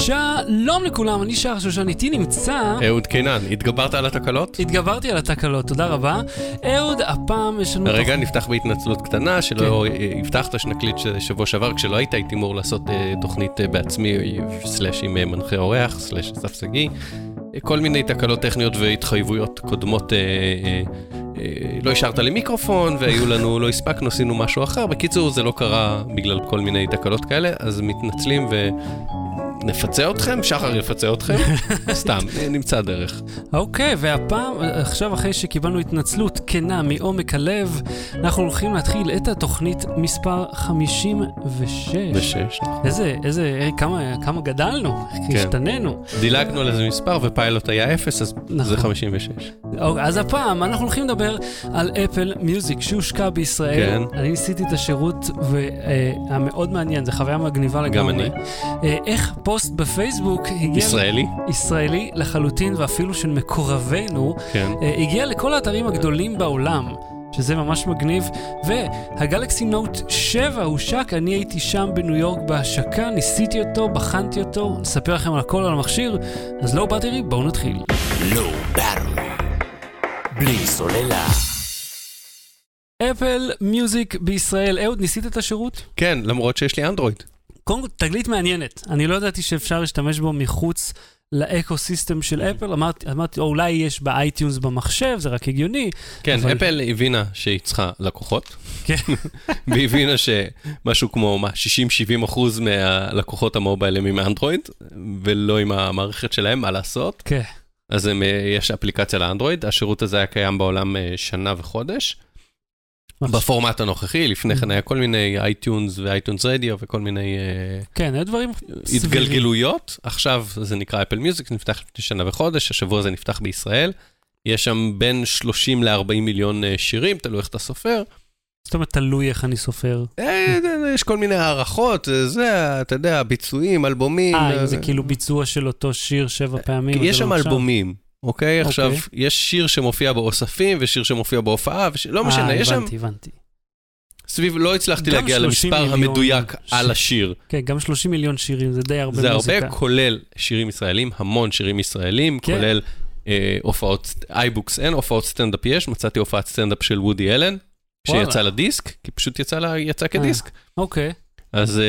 שלום לכולם, אני שער שושן, איתי נמצא אהוד קינן. התגברת על התקלות? התגברתי על התקלות, תודה רבה אהוד. הפעם יש לנו... הרגע נפתח בהתנצלות קטנה, שלא הבטחת שנקליט שבוע שעבר כשלא היית, הייתי אמור לעשות תוכנית בעצמי סלש עם מנחה אורח סלש ספסגי, כל מיני תקלות טכניות והתחייבויות קודמות, לא השארת לי מיקרופון, והיו לנו, לא הספקנו, עשינו משהו אחר. בקיצור, זה לא קרה בגלל כל מיני תקלות כאלה, אז מתנצלים ונפצה אתכם, שחר יפצה אתכם, סתם, נמצא דרך. אוקיי, והפעם, עכשיו אחרי שקיבלנו התנצלות כנה מעומק הלב, אנחנו הולכים להתחיל את התוכנית מספר 56. איזה, כמה גדלנו, השתננו. דילגנו על איזה מספר, ופיילוט היה 0, אז זה 56. אז הפעם, אנחנו הולכים לדבר על אפל מיוזיק שהושקע בישראל. אני ניסיתי את השירות והמאוד מעניין, זה חוויה מגניבה לגמרי. איך פוסט בפייסבוק ישראלי לחלוטין ואפילו של מקורבנו הגיע לכל האתרים הגדולים בעולם, שזה ממש מגניב. והגלקסי נוט 7 הושק, אני הייתי שם בניו יורק בהשקה, ניסיתי אותו, בחנתי אותו, נספר לכם על הכל על המכשיר. אז לא באתי, בואו נתחיל. לא באתי בלי סוללה. אפל מיוזיק בישראל. אהוד, ניסית את השירות? כן, למרות שיש לי אנדרואיד. קודם כל, תגלית מעניינת. אני לא ידעתי שאפשר להשתמש בו מחוץ לאקוסיסטם של אפל. אמרתי, אולי יש באייטיונס במחשב, זה רק הגיוני. כן, אבל... אפל הבינה שהיא צריכה לקוחות. כן. והיא הבינה שמשהו כמו 60-70% מהלקוחות המובייל הם עם אנדרואיד, ולא עם המערכת שלהם, מה לעשות. כן. אז יש אפליקציה לאנדרואיד, השירות הזה היה קיים בעולם שנה וחודש, בפורמט הנוכחי. לפני כן היה כל מיני iTunes ו-iTunes Radio וכל מיני... כן, היה דברים סבירים. התגלגלויות, עכשיו זה נקרא Apple Music, נפתח לפני שנה וחודש, השבוע זה נפתח בישראל, יש שם בין 30-40 מיליון שירים, תלוי איך אתה סופר. זאת אומרת, תלוי איך אני סופר. יש כל מיני הערכות, זה, אתה יודע, ביצועים, אלבומים. אם זה כאילו ביצוע של אותו שיר 7 פעמים. יש שם אלבומים, אוקיי? עכשיו, יש שיר שמופיע באוספים, ושיר שמופיע בהופעה, לא משנה, יש שם... הבנתי. סביב, לא הצלחתי להגיע למספר המדויק על השיר. כן, גם 30 מיליון שירים, זה די הרבה מוזיקה. זה הרבה, כולל שירים ישראלים, המון שירים ישראלים, כולל הופעות אייבוקס אין, הופעות סטנדאפ יש, מצאתי הופעת סטנדאפ של וודי אלן. שיצא לדיסק, כי פשוט יצא כדיסק. אוקיי. אז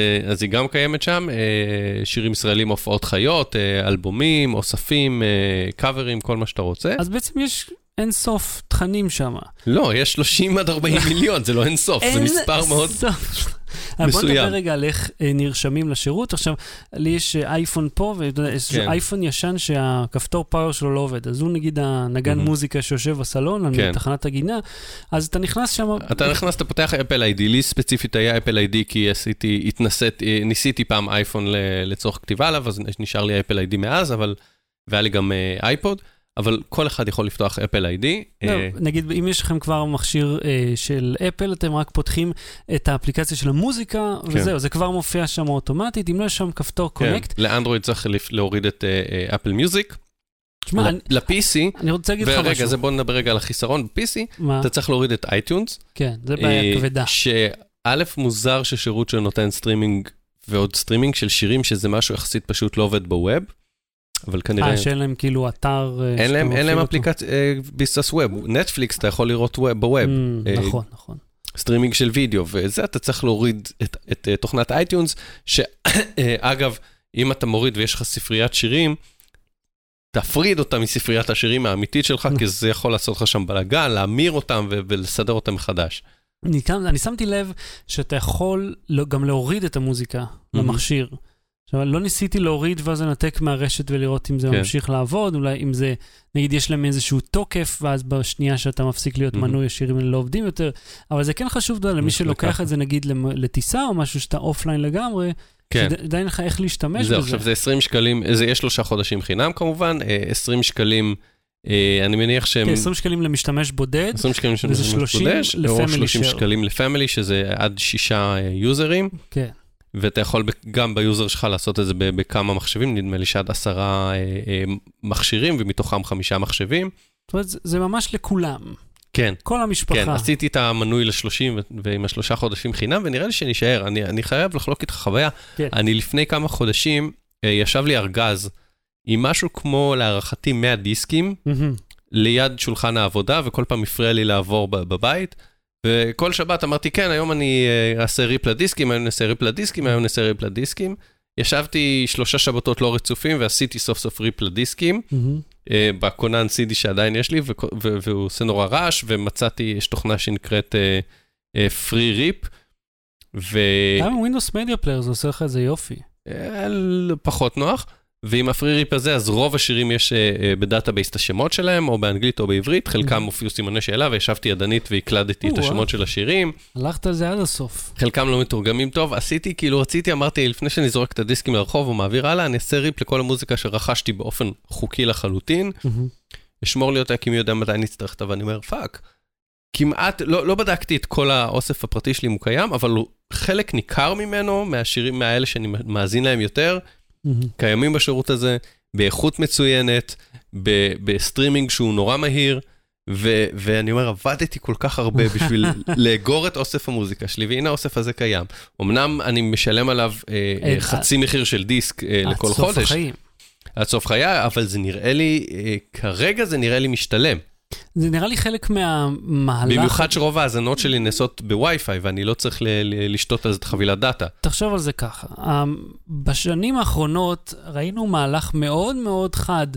היא גם קיימת שם, שירים ישראלים, הופעות חיות, אלבומים, אוספים, קאברים, כל מה שאתה רוצה. אז בעצם יש אין סוף תכנים שם. לא, יש 30-40 מיליון, זה לא אין סוף, זה מספר מאוד מסוים. בוא נדבר רגע על איך נרשמים לשירות. עכשיו, לי יש אייפון פה, ויש אייפון ישן שהכפתור פאוור שלו לא עובד, אז הוא נגיד הנגן מוזיקה שיושב בסלון, אני תחנת הגינה, אז אתה נכנס שם... אתה פותח אפל איי-די, לי ספציפית היה אפל איי-די, כי ניסיתי פעם אייפון לצורך כתיבה עליו, אז נשאר לי אפל איי-די מאז, והיה לי גם אייפוד, אבל כל אחד יכול לפתוח אפל איי-די. נגיד, אם יש לכם כבר מכשיר של אפל, אתם רק פותחים את האפליקציה של המוזיקה, וזהו, זה כבר מופיע שם אוטומטית, אם לא יש שם כפתור קונקט. לאנדרואיד צריך להוריד את אפל מיוזיק, ל-PC, ורגע, זה בוא נדבר רגע על החיסרון, ב-PC, אתה צריך להוריד את iTunes. כן, זה בעיה כבדה. שאלף מוזר ששירות שנותן סטרימינג, ועוד סטרימינג של שירים, שזה משהו יחסית פשוט לא עובד בווב, אבל כנראה... שאין להם כאילו אתר... אין להם אפליקציה ביסס ווב. נטפליקס אתה יכול לראות בווב. נכון, נכון. סטרימינג של וידאו, וזה אתה צריך להוריד את תוכנת אייטיונס, שאגב, אם אתה מוריד ויש לך ספריית שירים, תפריד אותה מספריית השירים האמיתית שלך, כי זה יכול לעשות לך שם בלגן, להמיר אותם ולסדר אותם מחדש. אני שמתי לב שאתה יכול גם להוריד את המוזיקה למכשיר. עכשיו, לא ניסיתי להוריד ואז לנתק מהרשת ולראות אם זה ממשיך לעבוד, אולי אם זה, נגיד, יש להם איזשהו תוקף, ואז בשנייה שאתה מפסיק להיות מנוי, השירים לא עובדים יותר, אבל זה כן חשוב, למי שלוקח את זה, נגיד, לטיסה או משהו שאתה אופליין לגמרי, שדיין לך איך להשתמש בזה. עכשיו, זה 20 שקלים, זה יש 3 חודשים חינם כמובן, 20 שקלים, אני מניח שהם... 20 שקלים למשתמש בודד, וזה 30 שקלים לפמילי, שזה עד 6 יוזרים. כן. ואתה יכול גם ביוזר שלך לעשות את זה בכמה מחשבים, נדמה לי שעד 10 מכשירים, ומתוכם 5 מחשבים. זאת אומרת, זה ממש לכולם. כן. כל המשפחה. כן, עשיתי את המנוי ל30 ועם 3 חודשים חינם, ונראה לי שנשאר. אני חייב לחלוק איתך חוויה. כן. אני לפני כמה חודשים ישב לי ארגז עם משהו כמו להערכתי 100 דיסקים, ליד שולחן העבודה, וכל פעם הפריע לי לעבור בבית, וכל שבת אמרתי, כן, היום אני אעשה ריפ לדיסקים, היום נעשה ריפ לדיסקים, ישבתי 3 שבתות לא רצופים, ועשיתי סוף סוף ריפ לדיסקים, בקונן CD שעדיין יש לי, והוא עושה נורא רעש, ומצאתי, יש תוכנה שנקראת Free Rip, גם Windows Media Player, זה עושה לך איזה יופי. פחות נוח, ועם הפרי-ריפ הזה, אז רוב השירים יש בדאטאבייס את השמות שלהם, או באנגלית או בעברית, חלקם הופיעו סימני שאלה, וישבתי ידנית והקלדתי את השמות של השירים. הלכת על זה עד הסוף. חלקם לא מתורגמים טוב, עשיתי, כאילו רציתי, אמרתי, לפני שנזרוק את הדיסקים לרחוב ומעביר הלאה, אני אעשה ריפ לכל המוזיקה שרכשתי באופן חוקי לחלוטין, אשמור לי אותה, כי מי יודע מתי נצטרך אותה, ואני אומר, פאק. כמעט, לא בדקתי את כל האוסף הפרטי שלי אם הוא קיים, אבל חלק ניכר ממנו, מהשירים מהאלה שאני מאזין להם יותר, קיימים בשירות הזה, באיכות מצוינת, בסטרימינג שהוא נורא מהיר, ואני אומר, עבדתי כל כך הרבה בשביל לאגור את אוסף המוזיקה שלי, והנה האוסף הזה קיים. אמנם אני משלם עליו חצי מחיר של דיסק לכל חודש. עד סוף חיים. עד סוף חיי, אבל זה נראה לי, כרגע זה נראה לי משתלם. זה נראה לי חלק מהמהלך. במיוחד שרוב ההזנות שלי נעשות בווי-פיי, ואני לא צריך לשתות על זה חבילת דאטה. תחשוב על זה ככה. בשנים האחרונות ראינו מהלך מאוד מאוד חד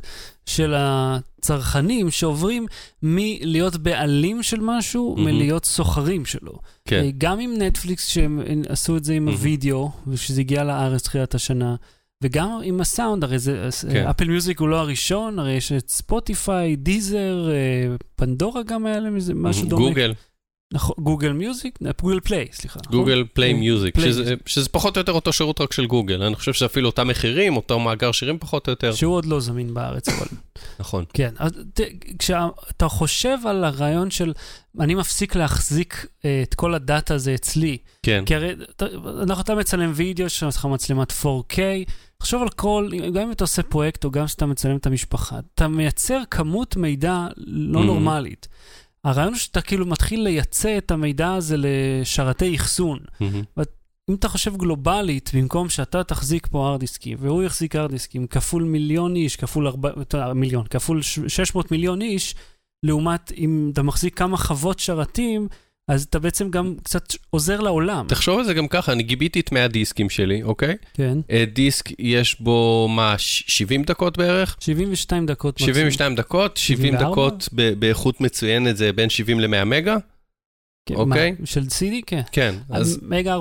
של הצרכנים שעוברים מלהיות בעלים של משהו, מלהיות סוחרים שלו. כן. גם עם נטפליקס שהם עשו את זה עם הווידאו, ושזה הגיע לארץ תחילת השנה, וגם עם הסאונד, הרי זה, אפל מיוזיק הוא לא הראשון, הרי יש את ספוטיפיי, דיזר, פנדורה גם היה להם, משהו דומה. גוגל. נכון, גוגל מיוזיק, גוגל פליי, סליחה. גוגל פליי מיוזיק, שזה פחות או יותר אותו שירות רק של גוגל, אני חושב שאפילו אותם מחירים, אותו מאגר שירים פחות או יותר. שהוא עוד לא זמין בארץ, אבל. נכון. כן, כשאתה חושב על הרעיון של, אני מפסיק להחזיק את כל הדאטה הזה אצלי. כן. כי הרי, אתה מצלם וידאו, שאתה מצלמת 4K, תחשוב על כל, גם אם אתה עושה פרויקט, או גם שאתה מצלם את המשפחה, אתה מייצר כמות מידע לא נורמלית. הרעיון שאתה כאילו מתחיל לייצא את המידע הזה לשרתי אחסון. אם אתה חושב גלובלית, במקום שאתה תחזיק פה הרדיסקים, והוא יחזיק הרדיסקים, כפול מיליון איש, כפול 600 מיליון איש, לעומת אם אתה מחזיק כמה חוות שרתים, אז אתה בעצם גם קצת עוזר לעולם. תחשוב על זה גם ככה, אני גיביתי את 100 דיסקים שלי, אוקיי? כן. דיסק יש בו, 70 דקות בערך? 72 דקות. 72 דקות, 70 דקות באיכות מצוינת, זה בין 70 ל-100 מגה, אוקיי? של CD, כן. כן. אז מגה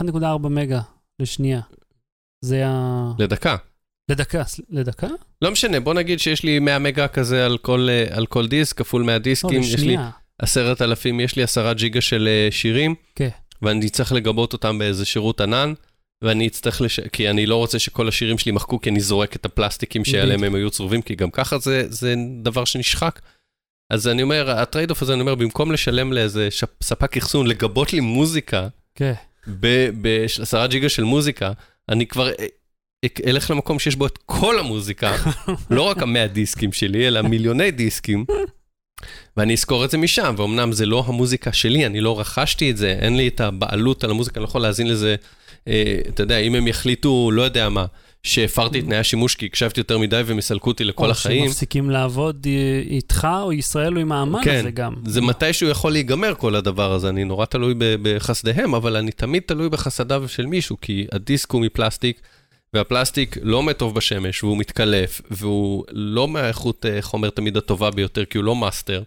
1.4 מגה לשנייה. זה ה... לדקה. לדקה? לא משנה, בוא נגיד שיש לי 100 מגה כזה על כל דיסק, כפול 100 דיסקים, יש לי... 10,000, יש לי 10 ג'יגה של שירים, ואני צריך לגבות אותם באיזה שירות ענן, ואני אצטרך, כי אני לא רוצה שכל השירים שלי מחקו, כי אני זורק את הפלסטיקים שעליהם הם היו צרובים, כי גם ככה זה דבר שנשחק. אז אני אומר, הטרייד אוף הזה, אני אומר, במקום לשלם לאיזה ספק אחסון, לגבות לי מוזיקה, 10 ג'יגה של מוזיקה, אני כבר... אלך למקום שיש בו את כל המוזיקה, לא רק 100 דיסקים שלי, אלא מיליוני דיסקים, ואני אזכור את זה משם, ואומנם זה לא המוזיקה שלי, אני לא רכשתי את זה, אין לי את הבעלות על המוזיקה, אני לא יכול להזין לזה, אתה יודע, אם הם יחליטו, לא יודע מה, שהפרתי את תנאי השימוש, כי הקשבתי יותר מדי ומסלקו אותי לכל החיים. או שמפסיקים לעבוד איתך, או ישראל, או עם האמן הזה גם. זה מתישהו יכול להיגמר כל הדבר הזה, אני נורא תלוי בחסדיהם, אבל אני תמיד תלוי בחסדיו של מישהו, כי הדיסק הוא מפלסטיק, והפלסטיק לא עומד טוב בשמש, והוא מתקלף, והוא לא מהאיכות חומר תמיד הטובה ביותר, כי הוא לא מאסטר.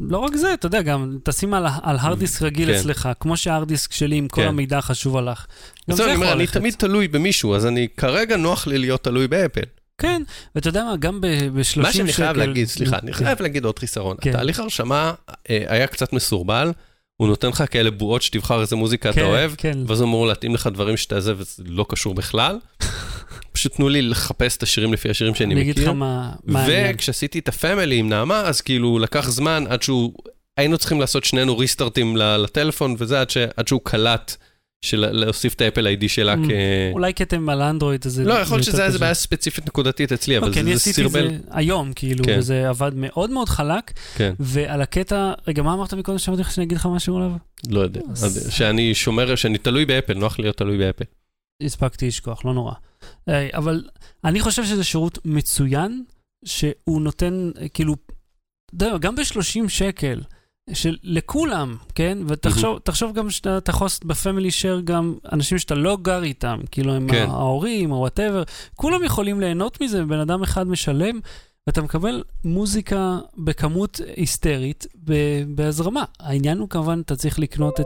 לא רק זה, אתה יודע, גם תשים על הרדיסק רגיל אצלך, כמו שההרדיסק שלי עם כל המידע חשוב עליך. אני תמיד תלוי במישהו, אז אני כרגע נוח לי להיות תלוי באפל. כן, ואתה יודע מה, גם ב-30 שקל... מה שאני חייב להגיד, סליחה, אני חייב להגיד עוד חיסרון. התהליך הרשמה היה קצת מסורבל, הוא נותן לך כאלה בועות שתבחר איזה מוזיקה אתה אוהב, ואז הוא אמור להתאים לך דברים שאתה עזב, וזה לא קשור בכלל. פשוט תנו לי לחפש את השירים לפי השירים שאני מכיר. וכשעשיתי את הפמילי עם נעמה, אז כאילו לקח זמן עד שהוא, היינו צריכים לעשות שנינו ריסטארטים לטלפון, וזה עד שהוא קלט להוסיף את האפל איי-די שלה כ... אולי כתם על אנדרואיד, אז... לא, יכול להיות שזה איזה בעיה ספציפית נקודתית אצלי, אבל זה סרבל... היום, כאילו, וזה עבד מאוד מאוד חלק, ועל הקטע... רגע, מה אמרת מקודם שאמרתי לך שאני אגיד לך משהו עליו? לא יודע, שאני שומר, שאני תלוי באפל, נוח להיות תלוי באפל. הספקתי לשכוח, לא נורא. אבל אני חושב שזה שירות מצוין, שהוא נותן, כאילו, גם ב-30 שקל, שלכולם, כן? ותחשוב גם שאתה תחוס בפמילי שייר גם אנשים שאתה לא גר איתם, כאילו הם ההורים או whatever, כולם יכולים ליהנות מזה, בן אדם אחד משלם, ואתה מקבל מוזיקה בכמות היסטרית בהזרמה. העניין הוא כמובן, אתה צריך לקנות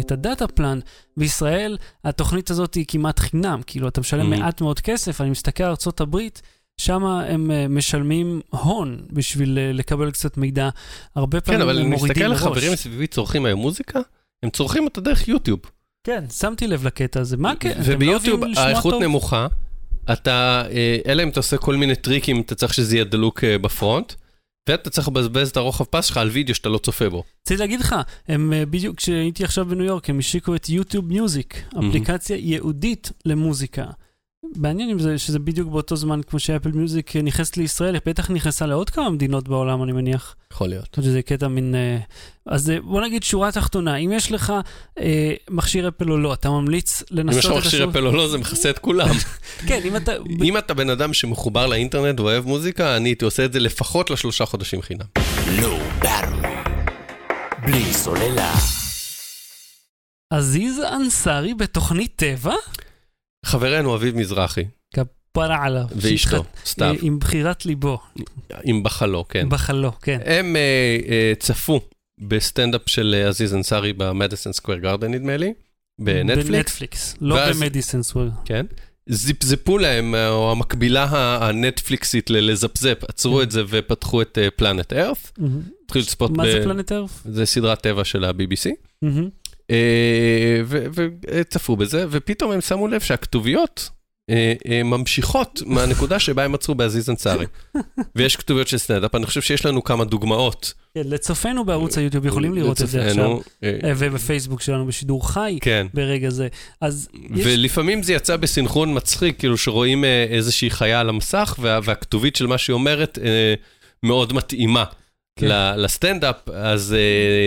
את הדאטה פלן. בישראל, התוכנית הזאת היא כמעט חינם, כאילו אתה משלם מעט מאוד כסף, אני מסתכל על ארצות הברית, שם הם משלמים הון בשביל לקבל קצת מידע. הרבה פעמים הם מורידים ראש. כן, אבל אני מסתכל על חברים סביבי צורכים היום מוזיקה, הם צורכים אותה דרך יוטיוב. כן, שמתי לב לקטע הזה. וביוטיוב האיכות נמוכה, אלא אם אתה עושה כל מיני טריקים, אתה צריך שזה יהיה דלוק בפרונט, ואתה צריך לבזבז את הרוחב פס שלך על וידאו שאתה לא צופה בו. צריך להגיד לך, בדיוק כשהייתי עכשיו בניו יורק, הם השיקו את יוטיוב מיוזיק, אפליקציה ייעודית למוזיקה. בעניין עם זה, שזה בדיוק באותו זמן, כמו שאפל מיוזיק נכנסת לישראל, בטח נכנסה לעוד כמה מדינות בעולם, אני מניח. יכול להיות. זה קטע מין... אז בוא נגיד שורה תחתונה, אם יש לך מכשיר אפל או לא, אתה ממליץ לנסות... אם יש לך מכשיר אפל או לא, זה מכסה את כולם. כן, אם אתה בן אדם שמחובר לאינטרנט ואוהב מוזיקה, אני הייתי עושה את זה לפחות לשלושה חודשים חינם. לא ברור. בלי סוללה. עזיז אנסרי בתוכנית טבע? חברנו אביב מזרחי. כפרה עליו. ואשתו, סתיו. עם בחירת ליבו. עם בחלו, כן. בחלו, כן. הם צפו בסטנדאפ של עזיז אנסרי במדיסן סקוור גארדן, נדמה לי, בנטפליקס. בנטפליקס, לא במדיסן סקוור. כן. זיפזפו להם, או המקבילה הנטפליקסית לזפזפ, עצרו את זה ופתחו את פלנט ארף. מה זה פלנט ארף? זה סדרת טבע של ה-BBC. וצפו בזה, ופתאום הם שמו לב שהכתוביות ממשיכות מהנקודה שבה הם עצרו בעזיז אנסרי. ויש כתוביות של סטנדאפ, אני חושב שיש לנו כמה דוגמאות. לצופנו בערוץ היוטיוב יכולים לראות את זה עכשיו, ובפייסבוק שלנו בשידור חי ברגע זה. ולפעמים זה יצא בסנכרון מצחיק, כאילו שרואים איזושהי חיה על המסך, והכתובית של מה שהיא אומרת מאוד מתאימה. לסטנדאפ, אז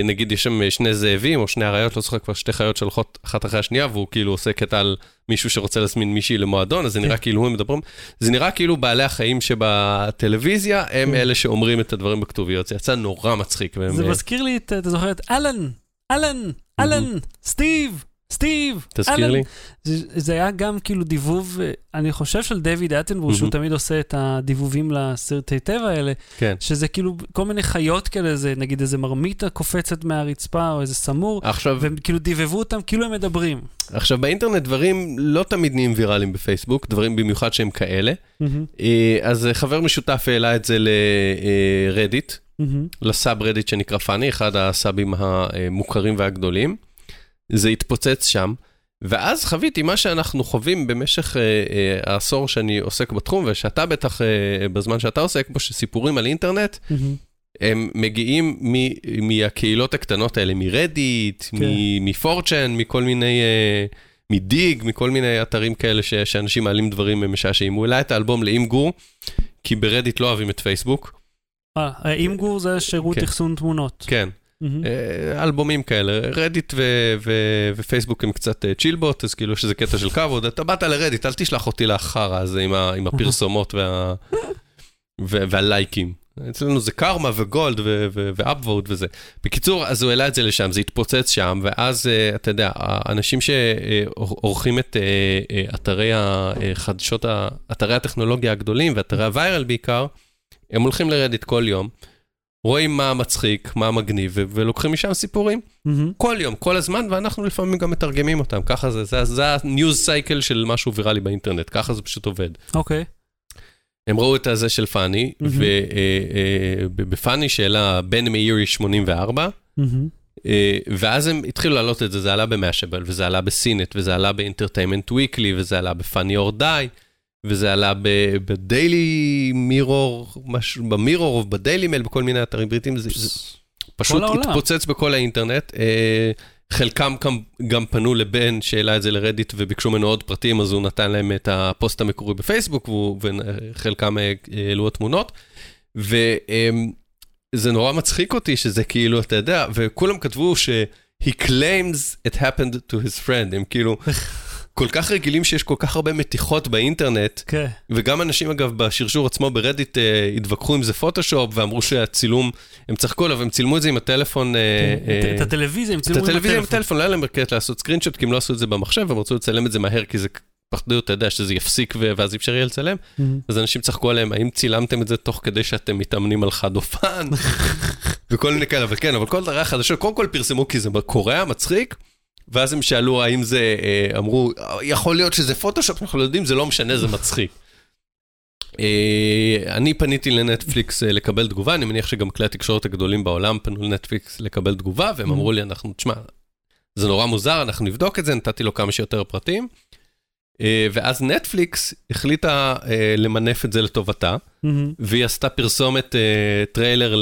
נגיד יש שם שני זאבים, או שני אריות, לא זוכר כבר שתי חיות שלחות אחת אחרי השנייה, והוא כאילו עושה קטע על מישהו שרוצה להזמין מישהי למועדון, אז זה נראה כאילו, הם מדברים, זה נראה כאילו בעלי החיים שבטלוויזיה, הם אלה שאומרים את הדברים בכתוביות, זה יצא נורא מצחיק. זה מזכיר לי, אתה זוכרת, אלן, אלן, אלן, סטיב, סטיב, תזכיר לי. זה היה גם כאילו דיבוב, אני חושב של דיוויד אטנבורו, שהוא תמיד עושה את הדיבובים לסרטי טבע האלה, שזה כאילו כל מיני חיות כאלה, נגיד איזה מרמיתה קופצת מהרצפה, או איזה סמור, והם כאילו דיבבו אותם, כאילו הם מדברים. עכשיו באינטרנט דברים לא תמיד נהיים ויראליים בפייסבוק, דברים במיוחד שהם כאלה, אז חבר משותף העלה את זה לרדיט, לסאב רדיט שנקרא פאני, אחד הסאבים המוכרים והגדולים, זה התפוצץ שם, ואז חוויתי מה שאנחנו חווים במשך העשור שאני עוסק בתחום, ושאתה בטח, בזמן שאתה עוסק בו, שסיפורים על אינטרנט, הם מגיעים מהקהילות הקטנות האלה, מרדיט, מפורצ'ן, מכל מיני, מדיג, מכל מיני אתרים כאלה, שאנשים מעלים דברים משעשעים. הוא העלה את האלבום לאימגור, כי ברדיט לא אוהבים את פייסבוק. האימגור זה שירות אחסון תמונות. כן. אלבומים כאלה, רדיט ופייסבוק הם קצת צ'ילבוט, אז כאילו שזה קטע של כבוד, אתה באת לרדיט, אל תשלח אותי לאחר הזה עם הפרסומות והלייקים. אצלנו זה קרמה וגולד ואפווד וזה. בקיצור, אז הוא העלה את זה לשם, זה התפוצץ שם, ואז אתה יודע, האנשים שעורכים את אתרי החדשות, אתרי הטכנולוגיה הגדולים ואתרי הווירל בעיקר, הם הולכים לרדיט כל יום, רואים מה מצחיק, מה מגניב, ולוקחים משם סיפורים. כל יום, כל הזמן, ואנחנו לפעמים גם מתרגמים אותם. ככה זה הניוז סייקל של משהו ויראלי באינטרנט. ככה זה פשוט עובד. אוקיי. הם ראו את הזה של פאני, ובפאני שאלה בן מאירי 84, ואז הם התחילו לעלות את זה. זה עלה במאשבל, וזה עלה בסינט, וזה עלה באינטרטיימנט וויקלי, וזה עלה בפאני אור די, וזה עלה בדיילי מירור, במירור, בדיילי מייל, בכל מיני אתרים בריטים, זה פשוט התפוצץ בכל האינטרנט. חלקם גם פנו לבן שאלה את זה לרדיט, וביקשו ממנו עוד פרטים, אז הוא נתן להם את הפוסט המקורי בפייסבוק, וחלקם העלו התמונות, וזה נורא מצחיק אותי, שזה כאילו, אתה יודע, וכולם כתבו ש- he claims it happened to his friend, הם כאילו... כל כך רגילים שיש כל כך הרבה מתיחות באינטרנט, וגם אנשים אגב בשרשור עצמו ברדיט התווכחו אם זה פוטושופ, ואמרו שהצילום, הם צחקו עליו, הם צילמו את זה עם הטלפון. את הטלוויזיה, הם צילמו עם הטלפון. את הטלוויזיה עם הטלפון, לא היה להם מרכז לעשות סקרינשוט, כי הם לא עשו את זה במחשב, הם רצו לצלם את זה מהר, כי זה פחדו, אתה יודע, שזה יפסיק ואז אי אפשר יהיה לצלם. אז אנשים צחקו עליהם, האם צילמתם את זה תוך כדי שאתם מתאמנים על חד אופן? וכל מיני כאלה, אבל כן, אבל כל דבר חדשות, קודם כל פרסמו כי זה קורע, מצחיק, ואז הם שאלו האם זה, אמרו, יכול להיות שזה פוטושופ, אנחנו לא יודעים, זה לא משנה, זה מצחיק. אני פניתי לנטפליקס לקבל תגובה, אני מניח שגם כלי התקשורת הגדולים בעולם פנו לנטפליקס לקבל תגובה, והם אמרו לי, אנחנו, תשמע, זה נורא מוזר, אנחנו נבדוק את זה, נתתי לו כמה שיותר פרטים, ואז נטפליקס החליטה למנף את זה לטובתה, והיא עשתה פרסומת טריילר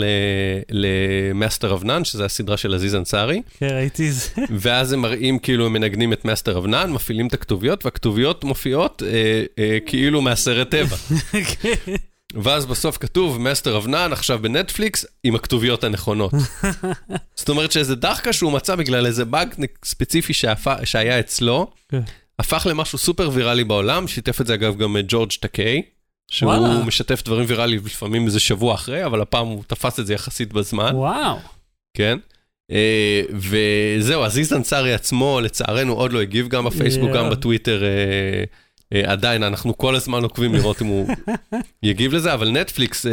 ל-Master of None, שזו הסדרה של עזיז אנסארי. כן, ראיתי זה. ואז הם מראים כאילו הם מנגנים את Master of None, מפעילים את הכתוביות, והכתוביות מופיעות כאילו מהסרט טבע. כן. ואז בסוף כתוב, Master of None עכשיו בנטפליקס, עם הכתוביות הנכונות. זאת אומרת שאיזה דחקה שהוא מצא בגלל איזה באג ספציפי שהיה אצלו, הפך למשהו סופר ויראלי בעולם, שיתף את זה אגב גם ג'ורג' טקי, שהוא וואלה. משתף דברים ויראלי לפעמים איזה שבוע אחרי, אבל הפעם הוא תפס את זה יחסית בזמן. וואו. כן. וזהו, עזיז אנסארי עצמו, לצערנו עוד לא הגיב, גם בפייסבוק, גם בטוויטר, עדיין אנחנו כל הזמן עוקבים לראות אם הוא יגיב לזה, אבל נטפליקס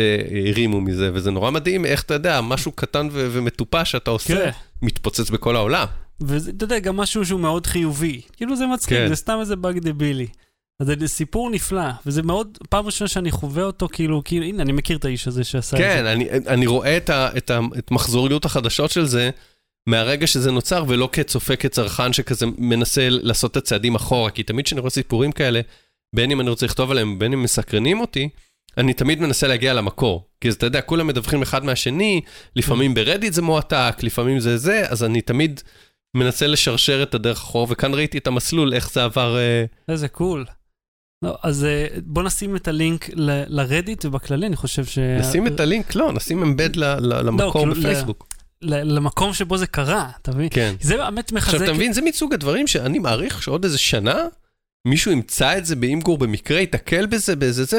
הרימו מזה, וזה נורא מדהים, איך אתה יודע, משהו קטן ומטופש שאתה עושה, מתפוצץ בכל העולם. ואתה יודע, גם משהו שהוא מאוד חיובי. כאילו זה מצחיק, זה סתם איזה באג דבילי. אז זה סיפור נפלא, וזה מאוד, פעם ראשונה שאני חווה אותו, כאילו, הנה, אני מכיר את האיש הזה שעשה את זה. כן, אני רואה את מחזוריות החדשות של זה, מהרגע שזה נוצר, ולא כצופה כצרכן שכזה מנסה לעשות את הצעדים אחורה, כי תמיד כשאני רואה סיפורים כאלה, בין אם אני רוצה לכתוב עליהם, בין אם מסקרנים אותי, אני תמיד מנסה להגיע למקור, כי אתה יודע, כולם מדווחים אחד מהשני, לפעמים ברדיט זה מועתק, לפעמים זה זה, אז אני תמיד מנסה לשרשר את הדרך אחורה, וכאן ראיתי את המסלול, איך זה עבר. איזה קול. לא, אז בוא נשים את הלינק לרדיט ובכללי, אני חושב ש... נשים את הלינק? לא, נשים אמבד למקום בפייסבוק. למקום שבו זה קרה, אתה מבין? כן. זה באמת מחזק... עכשיו, אתה מבין, זה מסוג הדברים שאני מעריך שעוד איזה שנה, מישהו ימצא את זה באימגור במקרה, יתקל בזה,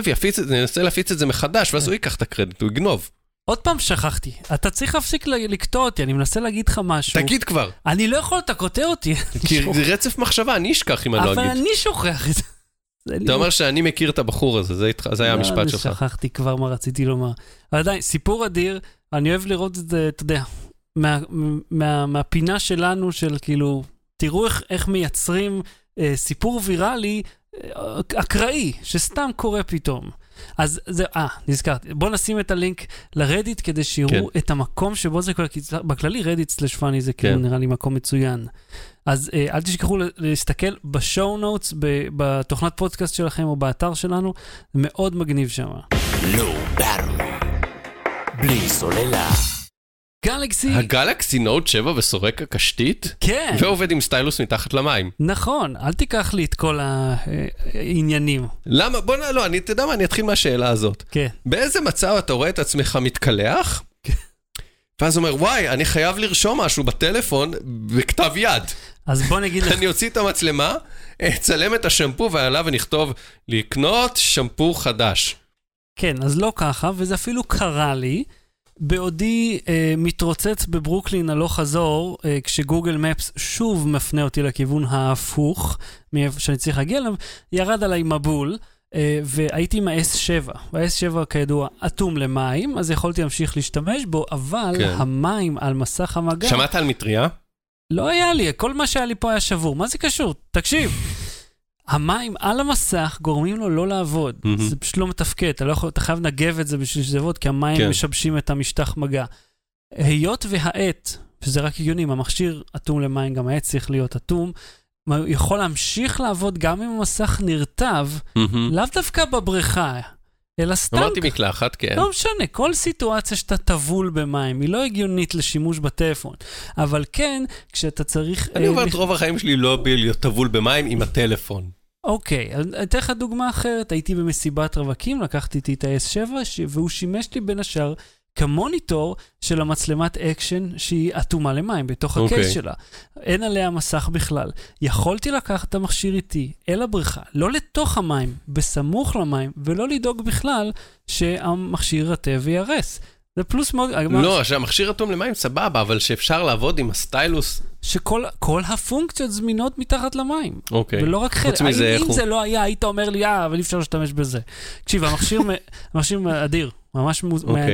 ויפיץ את זה, ננסה להפיץ את זה מחדש, ואז הוא ייקח את הקרדיט, הוא יגנוב. עוד פעם שכחתי, אתה צריך להפסיק לקטוע אותי, אני מנסה להגיד לך משהו. תגיד כבר. אני לא יכול, אתה קוטע אותי. כי זה רצף מחשבה, אני אשכח אם אני לא אגיד. אבל אני שוכח את זה. אתה אומר שאני מכיר את הבחור הזה, זה היה המשפט שלך. שכחתי כבר מה רציתי לומר. אבל עדיין, סיפור אדיר, אני אוהב לראות את זה, אתה יודע, מהפינה שלנו של כאילו, תראו איך מייצרים סיפור ויראלי אקראי, שסתם קורה פתאום. אז זה, נזכרתי. בוא נשים את הלינק לרדיט כדי שיראו את המקום שבו זה קורה, כי בכללי רדיט/פאני זה כאילו נראה לי מקום מצוין. אז אל תשכחו להסתכל בשואו נוטס, בתוכנת פודקאסט שלכם או באתר שלנו, מאוד מגניב שם. בלי סוללה. גלקסי. הגלקסי נוט 7 וסורק הקשתית. כן. ועובד עם סטיילוס מתחת למים. נכון, אל תיקח לי את כל העניינים. למה? בוא נעלו, אני תדע מה, אני אתחיל מהשאלה הזאת. כן. באיזה מצב אתה רואה את עצמך מתקלח? כן. ואז אומר, וואי, אני חייב לרשום משהו בטלפון בכתב יד. אז בוא נגיד לך. אני אוציא את המצלמה, אצלם את השמפו ועליו ונכתוב, לקנות שמפו חדש. כן, אז לא ככה, וזה אפילו קרה לי. בעודי מתרוצץ בברוקלין הלוך חזור, כשגוגל מפס שוב מפנה אותי לכיוון ההפוך, שאני צריך להגיע אליו, ירד עליי מבול, והייתי עם ה-S7, וה-S7 כידוע אטום למים, אז יכולתי להמשיך להשתמש בו, אבל כן. המים על מסך המגע... שמעת על מטריה? לא היה לי, כל מה שהיה לי פה היה שבור, מה זה קשור? תקשיב! המים על המסך גורמים לו לא לעבוד. זה פשוט לא מתפקד. אתה חייב לנגב את זה בשביל שזה יעבוד, כי המים משבשים את המשטח מגע. היות והעט, וזה רק הגיוני, המכשיר אטום למים, גם העט צריך להיות אטום, יכול להמשיך לעבוד גם אם המסך נרטב, לאו דווקא בבריכה, אלא סתם... אמרתי מקלחת, כן. לא משנה, כל סיטואציה שאתה טבול במים, היא לא הגיונית לשימוש בטלפון, אבל כן, כשאתה צריך... אני עובר את רוב החיים שלי לא להיות טבול במים עם הטלפון. אוקיי, אני אתן לך דוגמה אחרת, הייתי במסיבת רווקים, לקחתי איתי את ה-S7, והוא שימש לי בין השאר כמוניטור של המצלמת אקשן שהיא אטומה למים בתוך הקייס שלה. אין עליה מסך בכלל. יכולתי לקחת את המכשיר איתי אל הבריכה, לא לתוך המים, בסמוך למים, ולא לדאוג בכלל שהמכשיר רטה וירס. זה פלוס מאוד... לא, שהמכשיר אטום למים סבבה, אבל שאפשר לעבוד עם הסטיילוס... שכל הפונקציות זמינות מתחת למים. אוקיי. ולא רק חלק. אם זה לא היה, היית אומר לי, אבל אי אפשר להשתמש בזה. תקשיב, המכשיר אדיר. ממש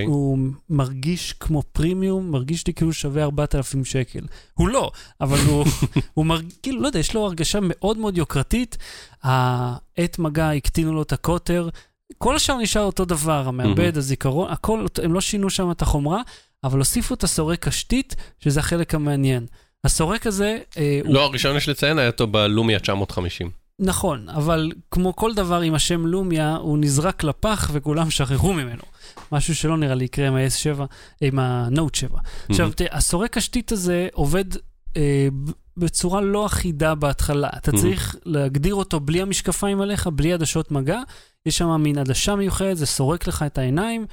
הוא מרגיש כמו פרימיום, מרגיש לי כאילו שווה 4,000 שקל. הוא לא, אבל הוא מרגיש, כאילו, לא יודע, יש לו הרגשה מאוד מאוד יוקרתית. העת מגע, הקטינו לו את הקוטר, כל השאר נשאר אותו דבר, המעבד, הזיכרון, הכל, הם לא שינו שם את החומרה, אבל הוסיפו את הסורק השתית, שזה החלק המעניין. הסורק הזה... לא, הראשון יש לציין, היה אותו בלומיה 950. נכון, אבל כמו כל דבר עם השם לומיה, הוא נזרק לפח וכולם שכחו ממנו. משהו שלא נראה לי יקרה עם ה-S7, עם ה-Note 7. עכשיו, הסורק השתית הזה עובד... בצורה לא אחידה בהתחלה. אתה צריך להגדיר אותו בלי המשקפיים עליך, בלי עדשות מגע. יש שם מין עדשה מיוחדת, זה סורק לך את העיניים.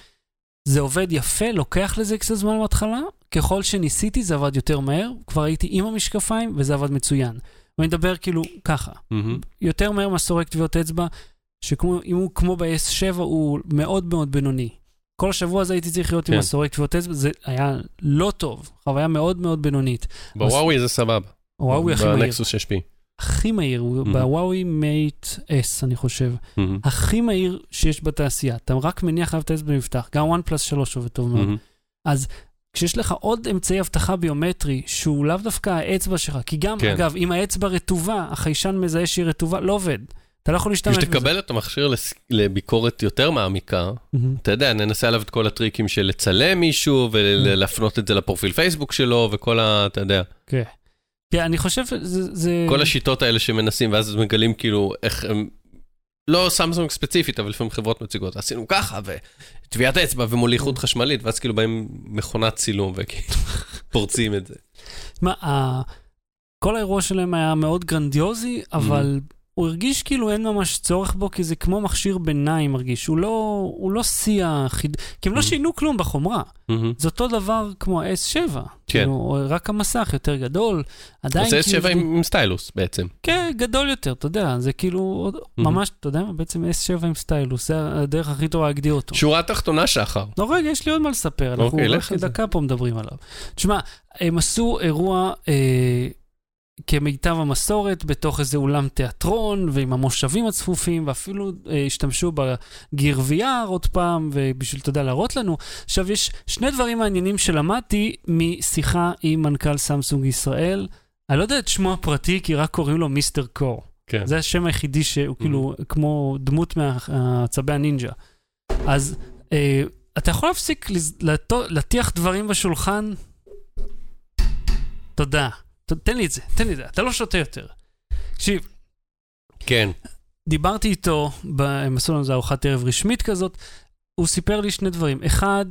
זה עובד יפה, לוקח לזה קצת זמן בהתחלה. ככל שניסיתי, זה עבד יותר מהר. כבר הייתי עם המשקפיים, וזה עבד מצוין. ואני מדבר כאילו ככה. יותר מהר מהסורק טביעות אצבע, שאם הוא כמו ב-S7, הוא מאוד מאוד בינוני. כל השבוע הזה הייתי צריך להיות עם הסורק טביעות אצבע, זה היה לא טוב. חוויה מאוד מאוד בינונית. בוואוי זה סבבה. וואוי הכי מהיר. בנקסוס 6P. הכי מהיר, הוא בוואוי מייט S, אני חושב. הכי מהיר שיש בתעשייה. אתה רק מניח אבטס במפתח. גם 1+3 עובד טוב מאוד. אז כשיש לך עוד אמצעי הבטחה ביומטרי, שהוא לאו דווקא האצבע שלך, כי גם, אגב, אם האצבע רטובה, החיישן מזהה שהיא רטובה, לא עובד. אתה לא יכול להשתמש בזה. כשתקבל את המכשיר לביקורת יותר מעמיקה, אתה יודע, ננסה עליו את כל הטריקים של לצלם מישהו, ולהפנות את זה לפרופיל פייסבוק שלו, וכל ה... אתה יודע. כן. אני חושב, זה... כל השיטות האלה שמנסים, ואז מגלים כאילו איך הם... לא סמסונג ספציפית, אבל לפעמים חברות מציגות. עשינו ככה, וטביעת אצבע ומוליכות חשמלית, ואז כאילו באים מכונת צילום, וכאילו פורצים את זה. מה, כל האירוע שלהם היה מאוד גרנדיוזי, אבל הוא הרגיש כאילו אין ממש צורך בו, כי זה כמו מכשיר ביניים מרגיש. הוא לא שיח, כי הם לא שינו כלום בחומרה. זה אותו דבר כמו ה-S7. כן. רק המסך יותר גדול. זה S7 עם סטיילוס בעצם. כן, גדול יותר, אתה יודע. זה כאילו ממש, אתה יודע מה? בעצם S7 עם סטיילוס. זה הדרך הכי טובה להגדיר אותו. שורה תחתונה שחר. לא רגע, יש לי עוד מה לספר. אנחנו הולך לדקה פה מדברים עליו. תשמע, הם עשו אירוע... כמיטב המסורת, בתוך איזה אולם תיאטרון, ועם המושבים הצפופים, ואפילו השתמשו בגיר VR עוד פעם, ובשביל תודה להראות לנו. עכשיו יש שני דברים מעניינים שלמדתי, משיחה עם מנכ"ל סמסונג ישראל, אני לא יודע את שמו הפרטי, כי רק קוראים לו מיסטר קור. כן. זה השם היחידי שהוא כאילו, כמו דמות מהצבי הנינג'ה. אז אתה יכול להפסיק לטיח דברים בשולחן? תודה. תן לי את זה, תן לי את זה, אתה לא שותה יותר. תקשיב. כן. דיברתי איתו, הם עשו לנו זה ארוחת ערב רשמית כזאת, הוא סיפר לי שני דברים. אחד,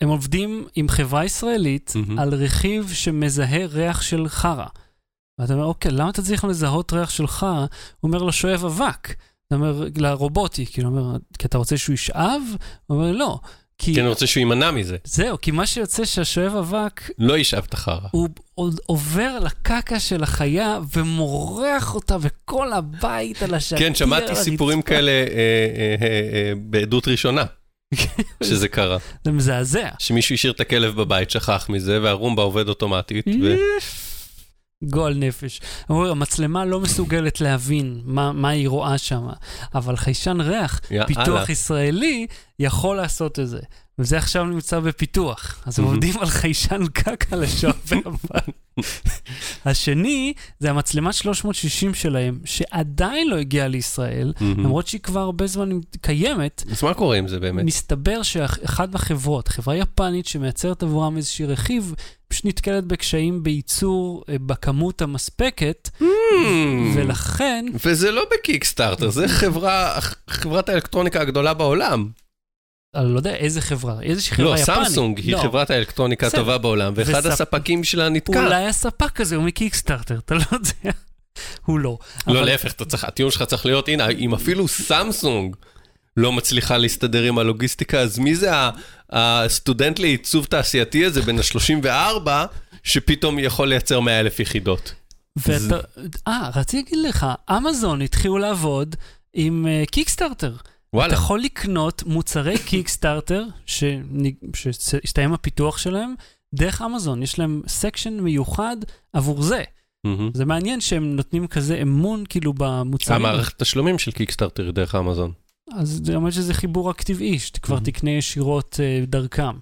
הם עובדים עם חברה ישראלית על רכיב שמזהה ריח של חרה. ואתה אומר, אוקיי, למה אתה צריך לזהות ריח של חרה? הוא אומר לו, שואב אבק. אתה אומר, לרובוטי, כאילו, אומר, כי אתה רוצה שהוא ישאב? הוא אומר, לא. כי אני רוצה שהוא יימנע מזה. זהו, כי מה שיוצא שהשואב אבק... לא ישאב את החרה. הוא עובר לקקה של החיה ומורח אותה וכל הבית על השקיר. כן, שמעתי סיפורים כאלה בעדות ראשונה, שזה קרה. זה מזעזע. שמישהו השאיר את הכלב בבית, שכח מזה, והרומבה עובד אוטומטית. גול נפש. המצלמה לא מסוגלת להבין מה היא רואה שם, אבל חיישן ריח, פיתוח ישראלי, יכול לעשות את זה. וזה עכשיו נמצא בפיתוח. אז הם עובדים על חיישן קקה לשואב אבק. השני, זה המצלמת 360 שלהם, שעדיין לא הגיעה לישראל, למרות שהיא כבר הרבה זמן קיימת. אז מה קורה עם זה באמת? מסתבר שאחד מהחברות, חברה יפנית שמייצרת עבורם איזושהי רכיב, שנתקלת בקשיים בייצור בכמות המספקת, ולכן... וזה לא בקיקסטארטר, זה חברת האלקטרוניקה הגדולה בעולם. אני לא יודע איזה חברה, איזושהי חברה יפנית. לא, סמסונג היא חברת האלקטרוניקה הטובה בעולם, ואחד הספקים שלה נתקע. אולי הספק הזה הוא מקיקסטארטר, אתה לא יודע. הוא לא. לא, להפך, הטיעון שלך צריך להיות, הנה, אם אפילו סמסונג לא מצליחה להסתדר עם הלוגיסטיקה, אז מי זה הסטודנט לעיצוב תעשייתי הזה בין ה-34, שפתאום יכול לייצר 100,000 יחידות? רציתי להגיד לך, אמזון התחילו לעבוד עם קיקסטארטר. אתה יכול לקנות מוצרי קיקסטארטר, שהסתיים הפיתוח שלהם, דרך אמזון. יש להם סקשן מיוחד עבור זה. זה מעניין שהם נותנים כזה אמון כאילו במוצרים. המערכת התשלומים של קיקסטארטר דרך אמזון. אז זה אומר שזה חיבור רק טבעי, שאתה כבר תקנה ישירות דרכם.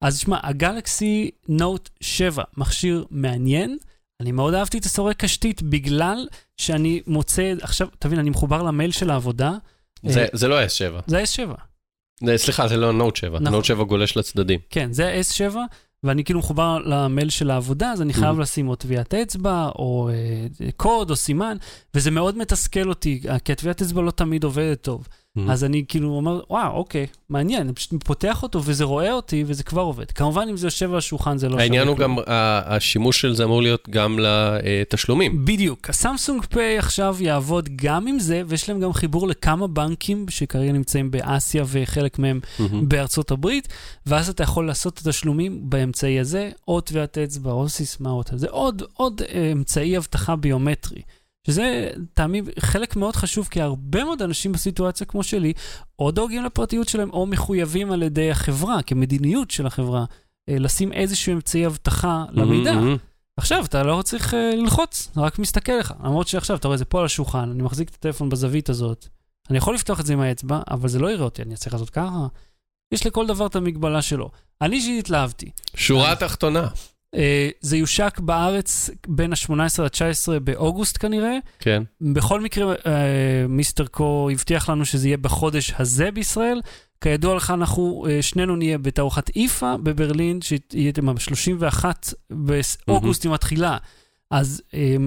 אז תשמע, הגלקסי נוט 7, מכשיר מעניין, אני מאוד אהבתי את הסורק קשתית, בגלל שאני מוצא, עכשיו, תבין, אני מחובר למייל של העבודה. זה לא S7. זה S7. סליחה, זה לא נוט 7, נוט 7 גולש לצדדים. כן, זה S7, ואני כאילו מחובר למייל של העבודה, אז אני חייב לשים או טביעת אצבע, או קוד, או סימן, וזה מאוד מתסכל אותי, כי הטביעת אצבע לא תמיד עובדת טוב. אז אני כאילו אומר, וואו, אוקיי, מעניין, אני פשוט פותח אותו וזה רואה אותי וזה כבר עובד. כמובן, אם זה יושב על השולחן, זה לא שווה. העניין הוא גם, השימוש של זה אמור להיות גם לתשלומים. בדיוק. הסמסונג פיי עכשיו יעבוד גם עם זה, ויש להם גם חיבור לכמה בנקים שכרגע נמצאים באסיה וחלק מהם בארצות הברית, ואז אתה יכול לעשות את התשלומים באמצעי הזה, או טביעת אצבע, או סיסמה, זה עוד אמצעי הבטחה ביומטרי. שזה תעמי חלק מאוד חשוב, כי הרבה מאוד אנשים בסיטואציה כמו שלי, או דואגים לפרטיות שלהם, או מחויבים על ידי החברה, כמדיניות של החברה, לשים איזשהו אמצעי הבטחה למידע. עכשיו, אתה לא צריך ללחוץ, רק מסתכל לך. למרות שעכשיו, אתה רואה, זה פה על השולחן, אני מחזיק את הטלפון בזווית הזאת, אני יכול לפתוח את זה עם האצבע, אבל זה לא יראה אותי, אני צריך לעשות ככה. יש לכל דבר את המגבלה שלו. אני שהתלהבתי. שורה תחתונה. זה יושק בארץ בין ה-18 ל-19 באוגוסט כנראה. כן. בכל מקרה, מיסטר קו הבטיח לנו שזה יהיה בחודש הזה בישראל. כידוע לך, אנחנו שנינו נהיה בתערוכת IFA בברלין, שהייתם ב-31 באוגוסט עם התחילה. אז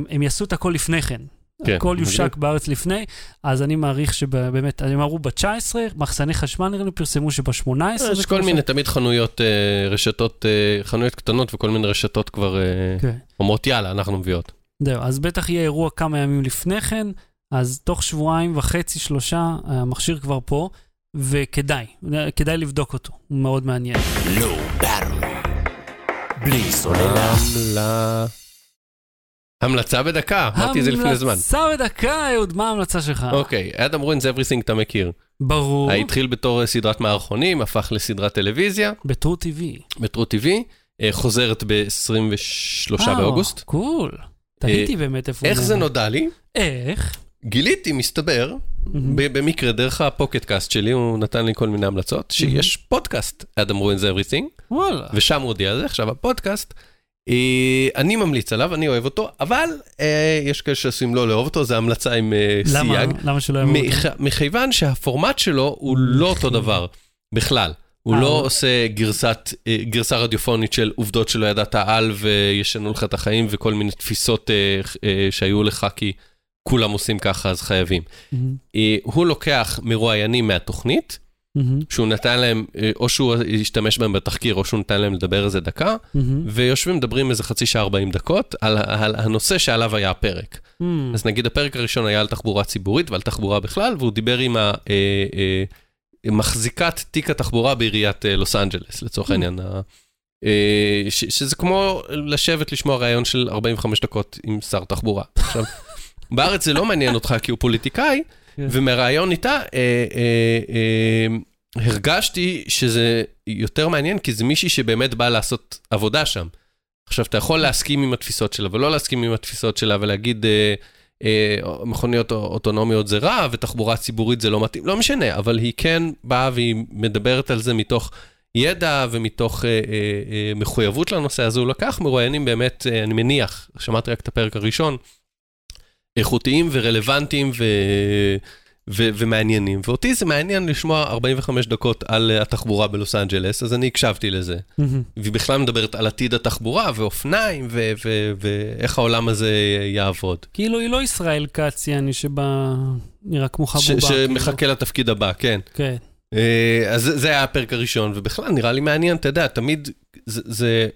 הם יעשו את הכל לפני כן. כן, הכל יושק בארץ לפני, אז אני מעריך שבאמת, אני אמרו ב-19, מחסני חשמל נראה, פרסמו שב-18. יש כל מיני, תמיד חנויות, רשתות, חנויות קטנות וכל מיני רשתות כבר אומרות, יאללה, אנחנו מביאות. זהו, אז בטח יהיה אירוע כמה ימים לפני כן, אז תוך שבועיים וחצי, 3, המכשיר כבר פה, וכדאי לבדוק אותו, הוא מאוד מעניין. לא ברור, בלי סוללה. המלצה בדקה, אמרתי את זה לפני זמן. המלצה בדקה, אהוד, מה ההמלצה שלך? אוקיי, אדם רוינס אבריסינג אתה מכיר. ברור. התחיל בתור סדרת מערכונים, הפך לסדרת טלוויזיה. בטרו-טיווי. חוזרת ב-23 באוגוסט. קול. תהיתי באמת איפה. איך זה נודע לי? איך? גיליתי, מסתבר, במקרה דרך הפוקטקאסט שלי, הוא נתן לי כל מיני המלצות, שיש פודקאסט, אדם רוינס אבריסינג. וואלה. ושם הוא הודיע על זה, עכשיו הפודקאסט אני ממליץ עליו, אני אוהב אותו, אבל יש כאלה שעושים לא לאהוב אותו, זה המלצה עם סייג. למה שלא אוהב אותו? מכיוון שהפורמט שלו הוא לא אותו דבר, בכלל. הוא לא עושה גרסה רדיופונית של עובדות שלא ידעת על, וישנו לך את החיים, וכל מיני תפיסות שהיו לך, כי כולם עושים ככה, אז חייבים. הוא לוקח מרואיינים מהתוכנית, שהוא נתן להם, או שהוא השתמש בהם בתחקיר, או שהוא נתן להם לדבר איזה דקה, ויושבים מדברים איזה חצי שעה 40 דקות, על הנושא שעליו היה הפרק. אז נגיד הפרק הראשון היה על תחבורה ציבורית, ועל תחבורה בכלל, והוא דיבר עם מחזיקת תיק התחבורה בעיריית לוס אנג'לס, לצורך העניין. שזה כמו לשבת לשמוע רעיון של 45 דקות עם שר תחבורה. עכשיו, בארץ זה לא מעניין אותך כי הוא פוליטיקאי, ומרעיון איתה הרגשתי שזה יותר מעניין, כי זה מישהי שבאמת בא לעשות עבודה שם. עכשיו, אתה יכול להסכים עם התפיסות שלה, ולא להסכים עם התפיסות שלה, ולהגיד מכוניות אוטונומיות זה רע, ותחבורה ציבורית זה לא מתאים, לא משנה, אבל היא כן באה והיא מדברת על זה מתוך ידע, ומתוך מחויבות לנושא הזה, הוא לקח מרואיינים באמת, אני מניח, שמעתי רק את הפרק הראשון, איכותיים ורלוונטיים ומעניינים. ואותי זה מעניין לשמוע 45 דקות על התחבורה בלוס אנג'לס, אז אני הקשבתי לזה. ובכלל מדברת על עתיד התחבורה ואופניים ואיך העולם הזה יעבוד. כאילו היא לא ישראל קציאני שבה נראה כמו חבובה. שמחכה לתפקיד הבא, כן. כן. אז זה היה הפרק הראשון, ובכלל נראה לי מעניין, אתה יודע, תמיד זה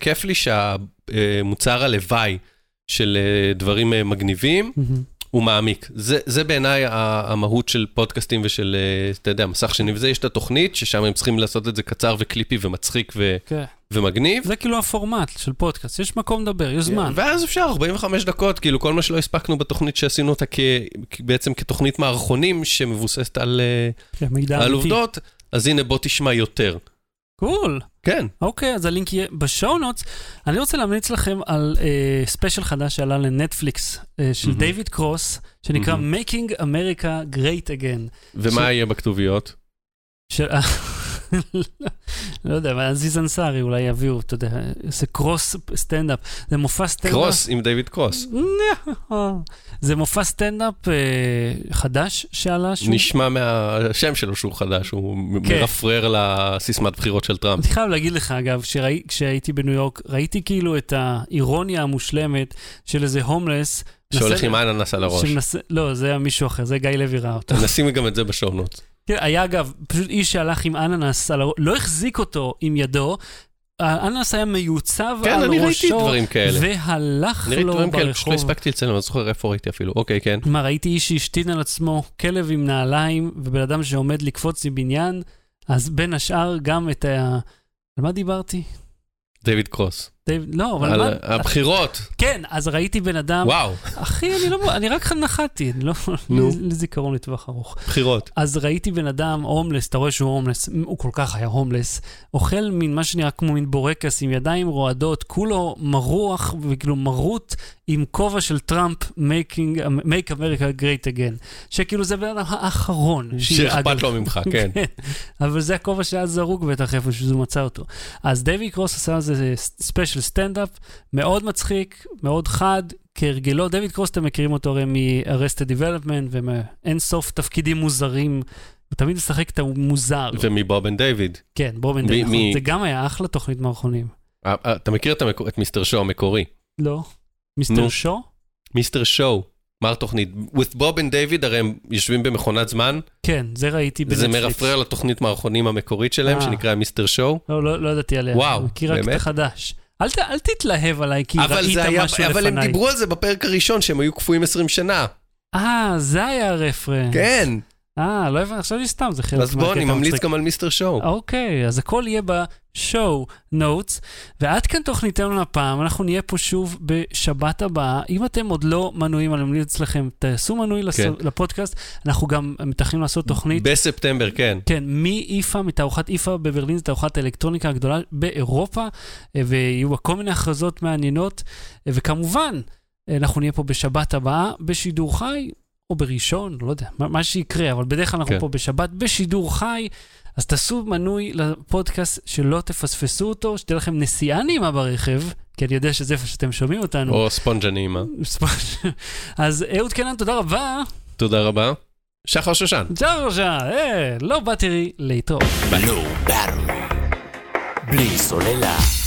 כיף לי שהמוצר הלוואי, של דברים מגניבים, ומעמיק. זה בעיניי המהות של פודקאסטים ושל, אתה יודע, המסך שנבזה, יש את התוכנית, ששם הם צריכים לעשות את זה קצר וקליפי ומצחיק ומגניב. זה כאילו הפורמט של פודקאסט, יש מקום לדבר, יש זמן. ואז אפשר, 45 דקות, כאילו כל מה שלא הספקנו בתוכנית שעשינו אותה בעצם כתוכנית מערכונים, שמבוססת על עובדות, אז הנה בוא תשמע יותר. קול. כן. אוקיי, אז הלינק יהיה בשואונוטס. אני רוצה להמליץ לכם על ספיישל חדש שעלה לנטפליקס, של דיוויד קרוס, שנקרא Making America Great Again. ומה יהיה בכתוביות? לא יודע, עזיז אנסארי אולי יביאו, אתה יודע, זה קרוס סטנדאפ, זה מופע סטנדאפ. קרוס עם דיוויד קרוס. זה מופע סטנדאפ חדש שעלה. נשמע מהשם שלו שהוא חדש, הוא מרפרר לסיסמת בחירות של טראמפ. אני חייב להגיד לך, אגב, כשהייתי בניו יורק, ראיתי כאילו את האירוניה המושלמת של איזה הומלס, שהולך עם אננס על הראש. לא, זה מישהו אחר, זה גיא לוי ראה אותו. נשים גם את זה בשעונות. היה אגב, פשוט איש שהלך עם אננס, לא החזיק אותו עם ידו, האננס היה מיוצב על ראשו, והלך לו ברחוב. נראיתי דברים כאלה, פשוט לא הספקתי אצלנו, אני זוכר איפה ראיתי אפילו, אוקיי, כן. מה, ראיתי איש שהשתין על עצמו, כלב עם נעליים, ובן אדם שעומד לקפוץ מבניין, אז בין השאר גם את ה... על מה דיברתי? דיוויד קרוס. לא, אבל... על הבחירות. כן, אז ראיתי בן אדם... וואו. אחי, אני רק נחתי, אני לא... לזיכרון לטווח ארוך. בחירות. אז ראיתי בן אדם הומלס, אתה רואה שהוא הומלס, הוא כל כך היה הומלס, אוכל מין מה שנראה כמו מין בורקס עם ידיים רועדות, כולו מרוח וכאילו מרות עם כובע של טראמפ, Make America Great Again, שכאילו זה בן אדם האחרון. שאכפת לו ממך, כן. אבל זה הכובע שהיה זרוק בטח איפה שזה מצא אותו. אז דיוויד קרוס עשה איזה ספיישל סטנדאפ, מאוד מצחיק, מאוד חד, כרגלו. דיוויד קרוס, אתם מכירים אותו הרי מ-Arrested Development ומאין סוף תפקידים מוזרים, הוא תמיד משחק את המוזר. ומבוב אנד דיוויד. כן, בוב אנד דיוויד. זה גם היה אחלה תוכנית מערכונים. אתה מכיר את מיסטר שואו המקורי? לא. מיסטר שואו? מיסטר שואו. מה התוכנית? With Bob and David, הרי הם יושבים במכונת זמן. כן, זה ראיתי בנטפליקס. זה מרפרר לתוכנית מערכונים המקורית שלהם, שנקרא מיסטר שואו. לא ידעתי עליה. וואו, באמת? אל תתלהב עליי, כי ראית משהו לפניי. אבל הם דיברו על זה בפרק הראשון, שהם היו קפואים 20 שנה. זה היה הרפרנס. כן. לא הבנתי, עכשיו שסתם, זה חלק. אז בוא, אני ממליץ גם על מיסטר שואו. אוקיי, אז הכל יהיה בשואו נוטס, ועד כאן תוכניתנו הפעם, אנחנו נהיה פה שוב בשבת הבאה. אם אתם עוד לא מנויים, אני ממליץ לכם, תעשו מנוי לפודקאסט, אנחנו גם מתכננים לעשות תוכנית. בספטמבר, כן. כן, מ-IFA, מתערוכת IFA בברלין, זו תערוכת האלקטרוניקה הגדולה באירופה, ויהיו כל מיני הכרזות מעניינות, וכמובן, אנחנו נהיה פה בשבת הבאה, בשידור חי. או בראשון, לא יודע, מה שיקרה, אבל בדרך כלל אנחנו פה בשבת, בשידור חי, אז תעשו מנוי לפודקאסט שלא תפספסו אותו, שתהיה לכם נסיעה נעימה ברכב, כי אני יודע שזה איפה שאתם שומעים אותנו. או ספונג'ה נעימה. אז אהוד קנן, תודה רבה. תודה רבה. שחר שושן. שחר שושן, לא באתי להתראות. בלי סוללה.